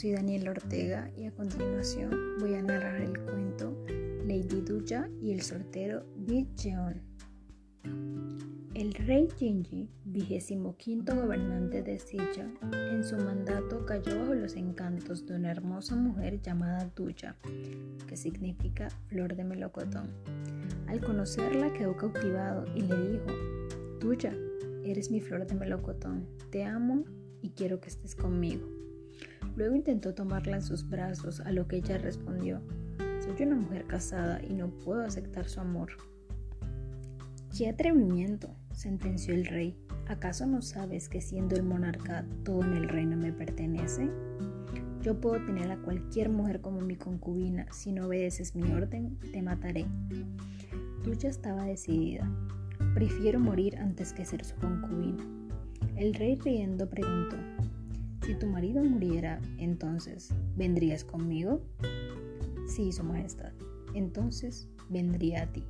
Soy Daniela Ortega y a continuación voy a narrar el cuento Lady Doyha y el soltero Big Jeon. El rey Jinji, 25º gobernante de Silla, en su mandato cayó bajo los encantos de una hermosa mujer llamada Doyha, que significa flor de melocotón. Al conocerla quedó cautivado y le dijo: Doyha, eres mi flor de melocotón, te amo y quiero que estés conmigo. Luego intentó tomarla en sus brazos, a lo que ella respondió: soy una mujer casada y no puedo aceptar su amor. ¡Qué atrevimiento!, sentenció el rey. ¿Acaso no sabes que siendo el monarca todo en el reino me pertenece? Yo puedo tener a cualquier mujer como mi concubina. Si no obedeces mi orden, te mataré. Doyha estaba decidida. Prefiero morir antes que ser su concubina. El rey, riendo, preguntó: si tu marido muriera, entonces, ¿vendrías conmigo? Sí, su majestad. Entonces, vendría a ti,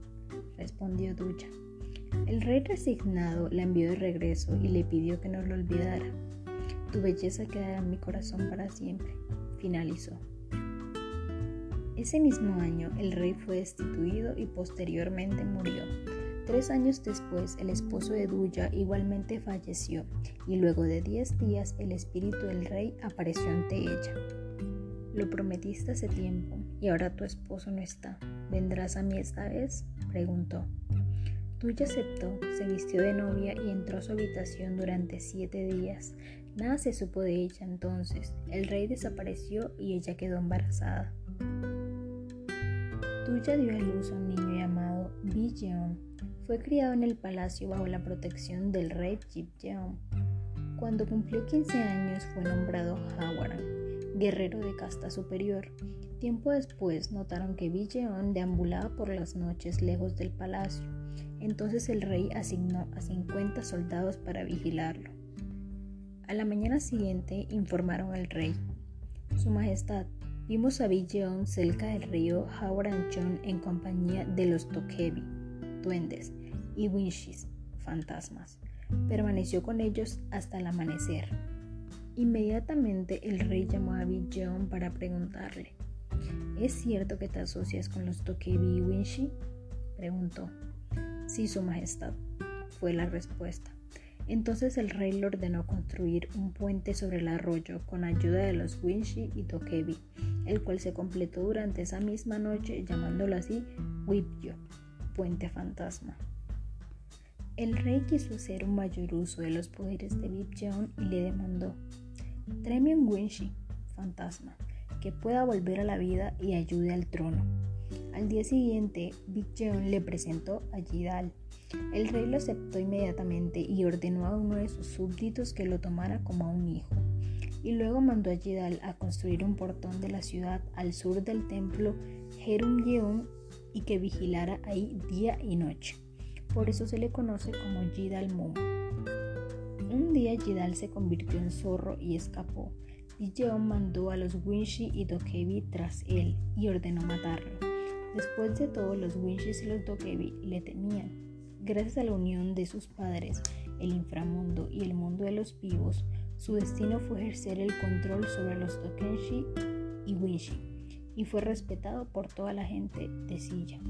respondió Doyha. El rey, resignado, la envió de regreso y le pidió que no lo olvidara. Tu belleza quedará en mi corazón para siempre, finalizó. Ese mismo año, el rey fue destituido y posteriormente murió. 3 años después, el esposo de Doyha igualmente falleció, y luego de 10 días, el espíritu del rey apareció ante ella. Lo prometiste hace tiempo, y ahora tu esposo no está. ¿Vendrás a mí esta vez?, preguntó. Doyha aceptó, se vistió de novia y entró a su habitación durante 7 días. Nada se supo de ella entonces. El rey desapareció y ella quedó embarazada. Doyha dio a luz a un niño llamado Big Jeon. Fue criado en el palacio bajo la protección del rey Big Jeon. Cuando cumplió 15 años fue nombrado Hwarang, guerrero de casta superior. Tiempo después notaron que Big Jeon deambulaba por las noches lejos del palacio. Entonces el rey asignó a 50 soldados para vigilarlo. A la mañana siguiente informaron al rey: Su Majestad, vimos a Big Jeon cerca del río Hwarangchon en compañía de los Dokkaebi, duendes, y Winshi, fantasmas. Permaneció con ellos hasta el amanecer. Inmediatamente el rey llamó a Big Jeon para preguntarle: ¿Es cierto que te asocias con los Dokkaebi y Winshi?, preguntó. Sí, su majestad, fue la respuesta. Entonces el rey le ordenó construir un puente sobre el arroyo con ayuda de los Winshi y Dokkaebi, el cual se completó durante esa misma noche, llamándolo así Wipyo, puente fantasma. El rey quiso hacer un mayor uso de los poderes de Big John y le demandó: tráeme un Winshi, fantasma, que pueda volver a la vida y ayude al trono. Al día siguiente, Big Jeon le presentó a Jidal. El rey lo aceptó inmediatamente y ordenó a uno de sus súbditos que lo tomara como a un hijo. Y luego mandó a Jidal a construir un portón de la ciudad al sur del templo Herum Jeon y que vigilara ahí día y noche. Por eso se le conoce como Jidal Moon. Un día Jidal se convirtió en zorro y escapó. Big Jeon mandó a los Winshi y Dokkaebi tras él y ordenó matarlo. Después de todo, los Winshi y los Dokkaebi le temían. Gracias a la unión de sus padres, el inframundo y el mundo de los vivos, su destino fue ejercer el control sobre los Dokenshi y Winshi, y fue respetado por toda la gente de Silla.